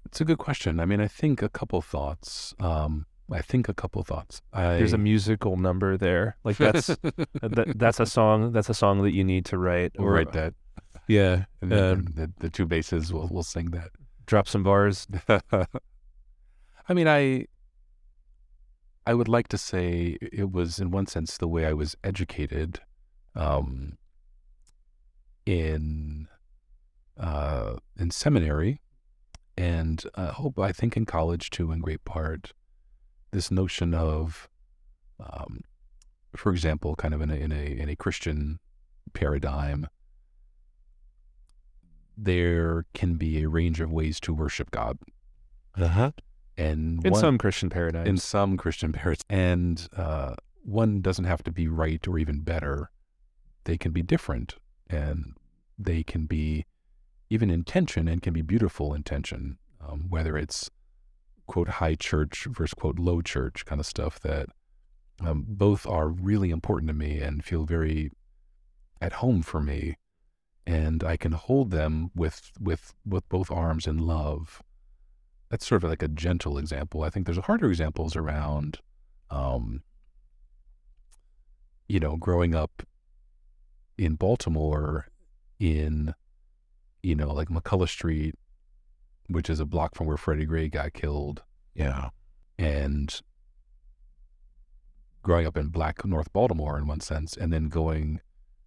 It's a good question. I mean, I think a couple thoughts. Um, I think a couple thoughts. I... There's a musical number there. Like that's that, that's a song. That's a song that you need to write. Or we'll write that. Yeah. And then um, the, the two basses will will sing that. Drop some bars. I mean, I I would like to say it was, in one sense, the way I was educated um, in uh, in seminary, and I hope, I think in college too, in great part, this notion of, um, for example, kind of in a, in a in a Christian paradigm, there can be a range of ways to worship God. Uh-huh. And in one, some Christian paradigms. In some Christian paradigms. And uh, one doesn't have to be right or even better. They can be different, and they can be even in tension, and can be beautiful in tension, um, whether it's, quote, high church versus, quote, low church kind of stuff that um, both are really important to me and feel very at home for me. And I can hold them with, with, with both arms in love. That's sort of like a gentle example. I think there's harder examples around, um, you know, growing up in Baltimore in, you know, like McCullough Street, which is a block from where Freddie Gray got killed. Yeah. And growing up in Black North Baltimore in one sense, and then going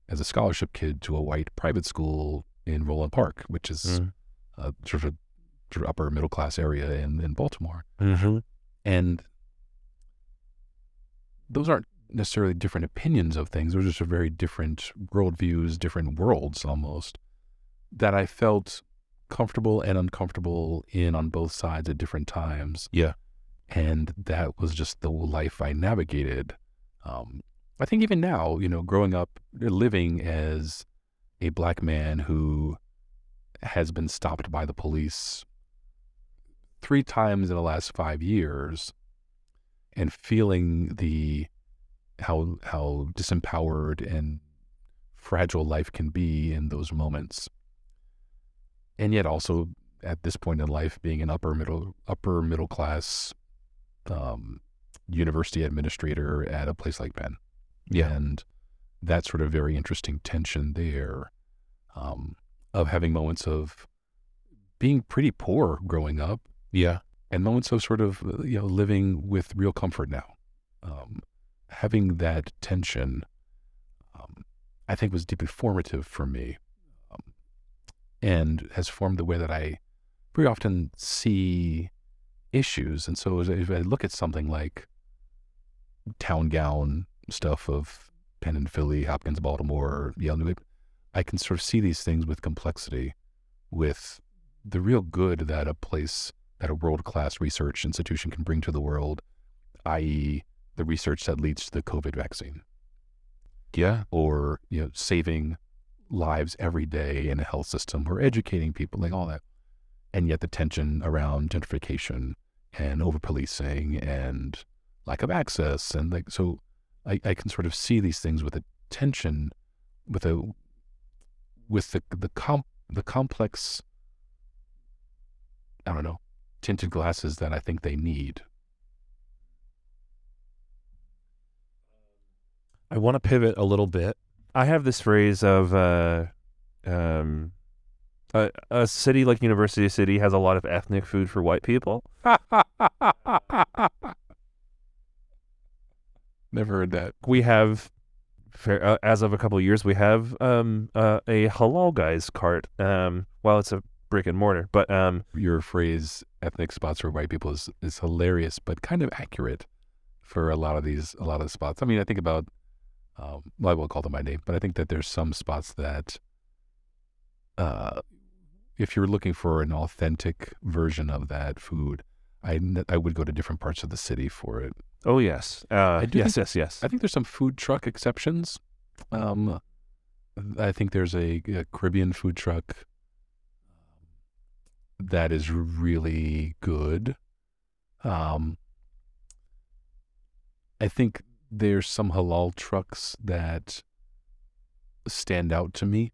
as a scholarship kid to a white private school in Roland Park, which is mm. a sort of, sort of upper middle class area in, in Baltimore. Mm-hmm. And those aren't necessarily different opinions of things. They're just a very different worldviews, different worlds almost, that I felt comfortable and uncomfortable in on both sides at different times. Yeah. And that was just the life I navigated. Um, I think even now, you know, growing up, living as a Black man who has been stopped by the police three times in the last five years and feeling the, how, how disempowered and fragile life can be in those moments. And yet also at this point in life, being an upper middle, upper middle class, um, university administrator at a place like Penn. Yeah. And that sort of very interesting tension there, um, of having moments of being pretty poor growing up. Yeah. And moments of sort of, you know, living with real comfort now. Um, having that tension, um, I think was deeply formative for me, um, and has formed the way that I pretty often see issues. And so as I, if I look at something like town gown stuff of Penn and Philly, Hopkins, Baltimore, Yale, New Haven, I can sort of see these things with complexity, with the real good that a place, that a world-class research institution can bring to the world, that is the research that leads to the COVID vaccine. Yeah. Or, you know, saving lives every day in a health system, or educating people, like all that. And yet the tension around gentrification and over-policing and lack of access, and like, so I, I can sort of see these things with a tension, with a, with the, the comp, the complex, I don't know, tinted glasses that I think they need. I want to pivot a little bit. I have this phrase of, uh, um, a, a city like University City has a lot of ethnic food for white people. Never heard that. We have, uh, as of a couple of years, we have um, uh, a Halal Guys cart. Um, well, it's a brick and mortar, but um, your phrase "ethnic spots for white people" is, is hilarious, but kind of accurate for a lot of these, a lot of the spots. I mean, I think about, um, well, I won't call them by name, but I think that there's some spots that, uh, if you're looking for an authentic version of that food, I I would go to different parts of the city for it. Oh, yes. Uh, I do yes, think, yes, yes. I think there's some food truck exceptions. Um, I think there's a, a Caribbean food truck that is really good. Um, I think there's some halal trucks that stand out to me,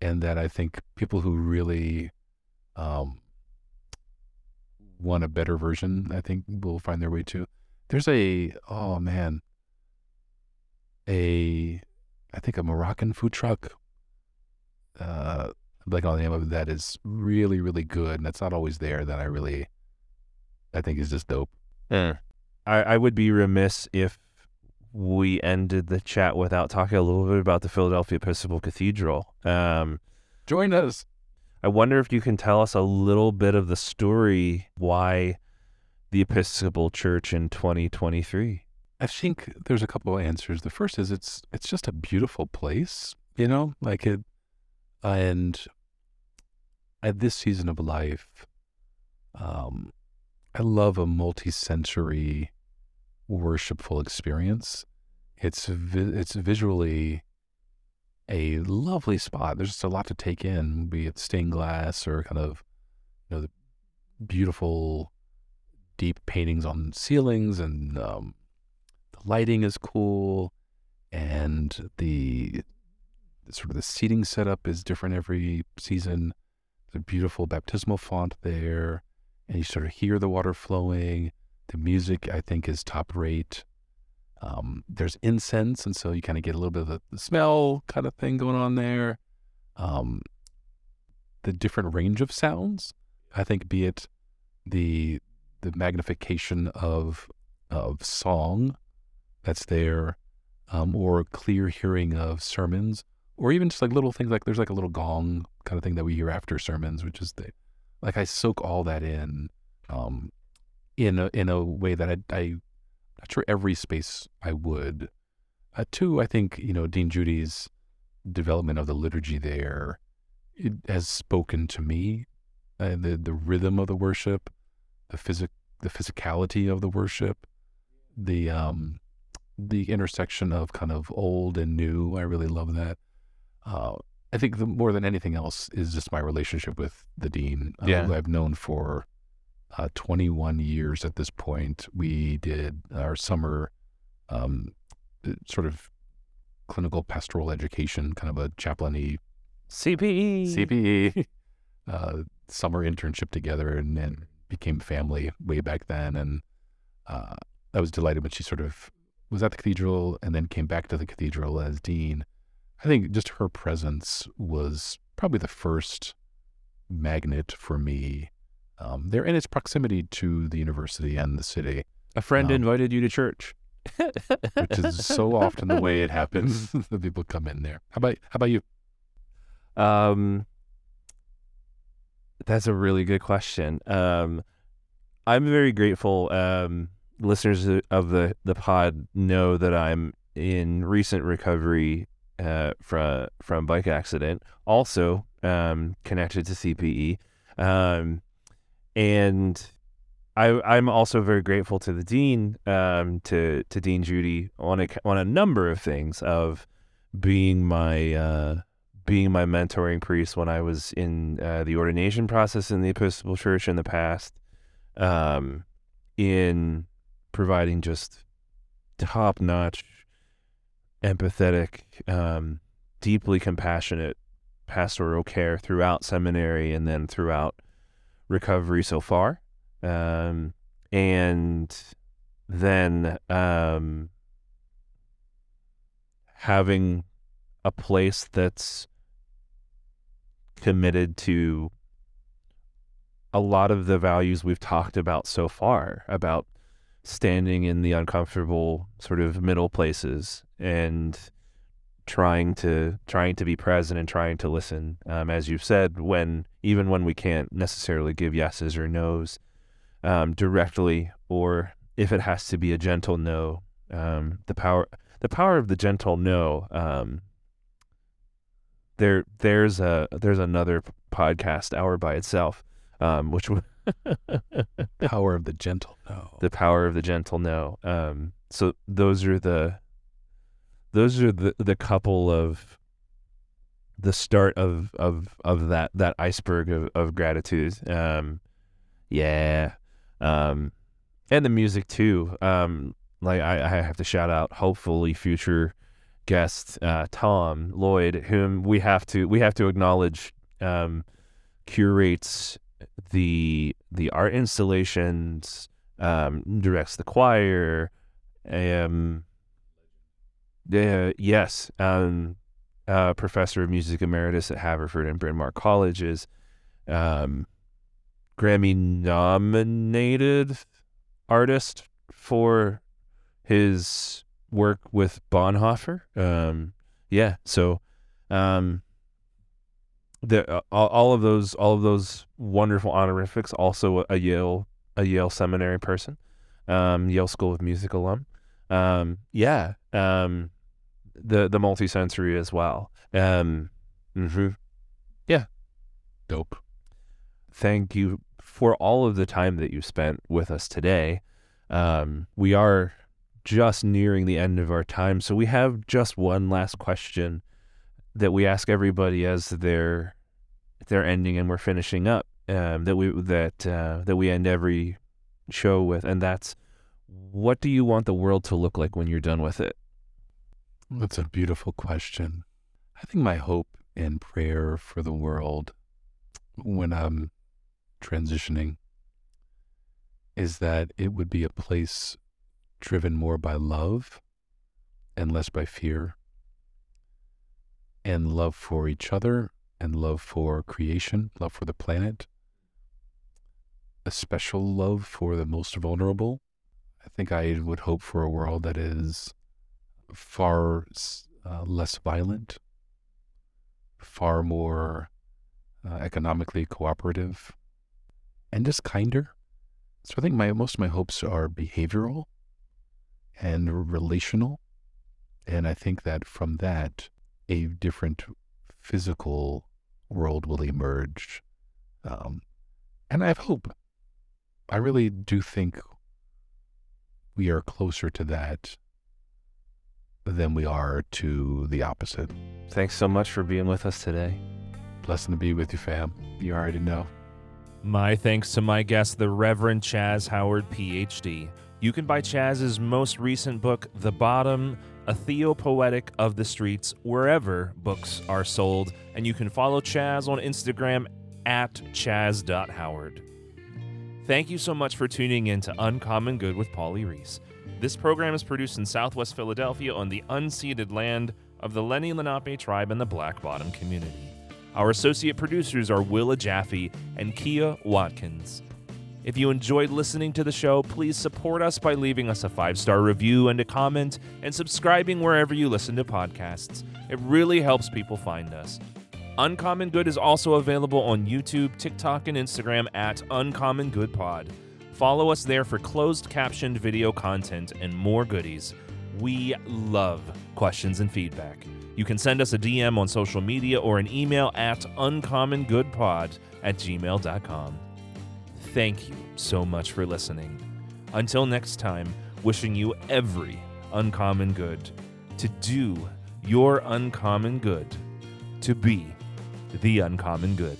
and that I think people who really um, want a better version, I think, will find their way to. There's a, oh man, a, I think a Moroccan food truck, uh, like on the name of it, that is really, really good. And that's not always there, that I really, I think is just dope. Mm. I, I would be remiss if we ended the chat without talking a little bit about the Philadelphia Episcopal Cathedral. Um, Join us. I wonder if you can tell us a little bit of the story, why the Episcopal Church in twenty twenty-three? I think there's a couple of answers. The first is it's it's just a beautiful place, you know, like it, and at this season of life, um, I love a multi-sensory worshipful experience. It's vi- it's visually a lovely spot. There's just a lot to take in, be it stained glass or kind of, you know, the beautiful deep paintings on ceilings, and um, the lighting is cool, and the sort of the seating setup is different every season. There's a beautiful baptismal font there, and you sort of hear the water flowing. The music, I think, is top rate. Um, there's incense, and so you kind of get a little bit of the, the smell kind of thing going on there. Um, the different range of sounds, I think, be it the the magnification of of song that's there, um, or clear hearing of sermons, or even just like little things like there's like a little gong kind of thing that we hear after sermons, which is the, like I soak all that in, um, in a, in a way that I, I not sure every space I would. Uh, two, I think, you know, Dean Judy's development of the liturgy there, it has spoken to me. Uh, the the rhythm of the worship, the physic the physicality of the worship, the um the intersection of kind of old and new. I really love that. Uh, I think the, more than anything else is just my relationship with the dean, uh, yeah. who I've known for Uh, twenty-one years at this point. We did our summer um, sort of clinical pastoral education, kind of a chaplainy C P E C P E uh, summer internship together, and then became family way back then. And uh, I was delighted when she sort of was at the cathedral and then came back to the cathedral as dean. I think just her presence was probably the first magnet for me. Um, they're in its proximity to the university and the city. A friend um, invited you to church. Which is so often the way it happens. The people come in there. How about, how about you? Um, that's a really good question. Um, I'm very grateful. Um, listeners of the, the pod know that I'm in recent recovery uh, from, from bike accident, also um, connected to C P E. Um, And I, I'm also very grateful to the dean, um, to to Dean Judy, on a on a number of things, of being my uh, being my mentoring priest when I was in uh, the ordination process in the Episcopal Church in the past, um, in providing just top notch, empathetic, um, deeply compassionate pastoral care throughout seminary and then throughout recovery so far, um, and then um, having a place that's committed to a lot of the values we've talked about so far, about standing in the uncomfortable sort of middle places and trying to trying to be present and trying to listen, um, as you've said, when even when we can't necessarily give yeses or nos um, directly, or if it has to be a gentle no, um, the power the power of the gentle no. Um, there there's a there's another podcast hour by itself, um, which w- power of the gentle no. The power of the gentle no. Um, so those are the. Those are the, the couple of the start of of, of that, that iceberg of, of gratitude. Um, yeah. Um, and the music too. Um, like I, I have to shout out hopefully future guest uh, Tom Lloyd, whom we have to we have to acknowledge um, curates the the art installations, um, directs the choir, um Uh, yes, um, uh, professor of music emeritus at Haverford and Bryn Mawr Colleges, um, Grammy-nominated artist for his work with Bonhoeffer. Um, yeah, so um, the uh, all of those all of those wonderful honorifics. Also a Yale a Yale seminary person, um, Yale School of Music alum. Um, yeah, um, the, the multi-sensory as well. Um, mm-hmm. Yeah. Dope. Thank you for all of the time that you spent with us today. Um, we are just nearing the end of our time. So we have just one last question that we ask everybody as they're, they're ending and we're finishing up, um, that we, that, uh, that we end every show with. And that's, what do you want the world to look like when you're done with it? That's a beautiful question. I think my hope and prayer for the world when I'm transitioning is that it would be a place driven more by love and less by fear, and love for each other and love for creation, love for the planet, a special love for the most vulnerable. I think I would hope for a world that is far uh, less violent, far more uh, economically cooperative, and just kinder. So I think my most of my hopes are behavioral and relational. And I think that from that, a different physical world will emerge. Um, and I have hope. I really do think we are closer to that than we are to the opposite. Thanks so much for being with us today. Blessing to be with you, fam. You already know. My thanks to my guest, the Reverend Chaz Howard, P H D. You can buy Chaz's most recent book, The Bottom, A Theopoetic of the Streets, wherever books are sold. And you can follow Chaz on Instagram at chaz dot howard. Thank you so much for tuning in to Uncommon Good with Pauly Reese. This program is produced in Southwest Philadelphia on the unceded land of the Lenni-Lenape tribe and the Black Bottom community. Our associate producers are Willa Jaffe and Kia Watkins. If you enjoyed listening to the show, please support us by leaving us a five-star review and a comment and subscribing wherever you listen to podcasts. It really helps people find us. Uncommon Good is also available on YouTube, TikTok, and Instagram at Uncommon Good Pod. Follow us there for closed captioned video content and more goodies. We love questions and feedback. You can send us a D M on social media or an email at uncommon good pod at gmail dot com. Thank you so much for listening. Until next time, wishing you every uncommon good, to do your uncommon good, to be the uncommon good.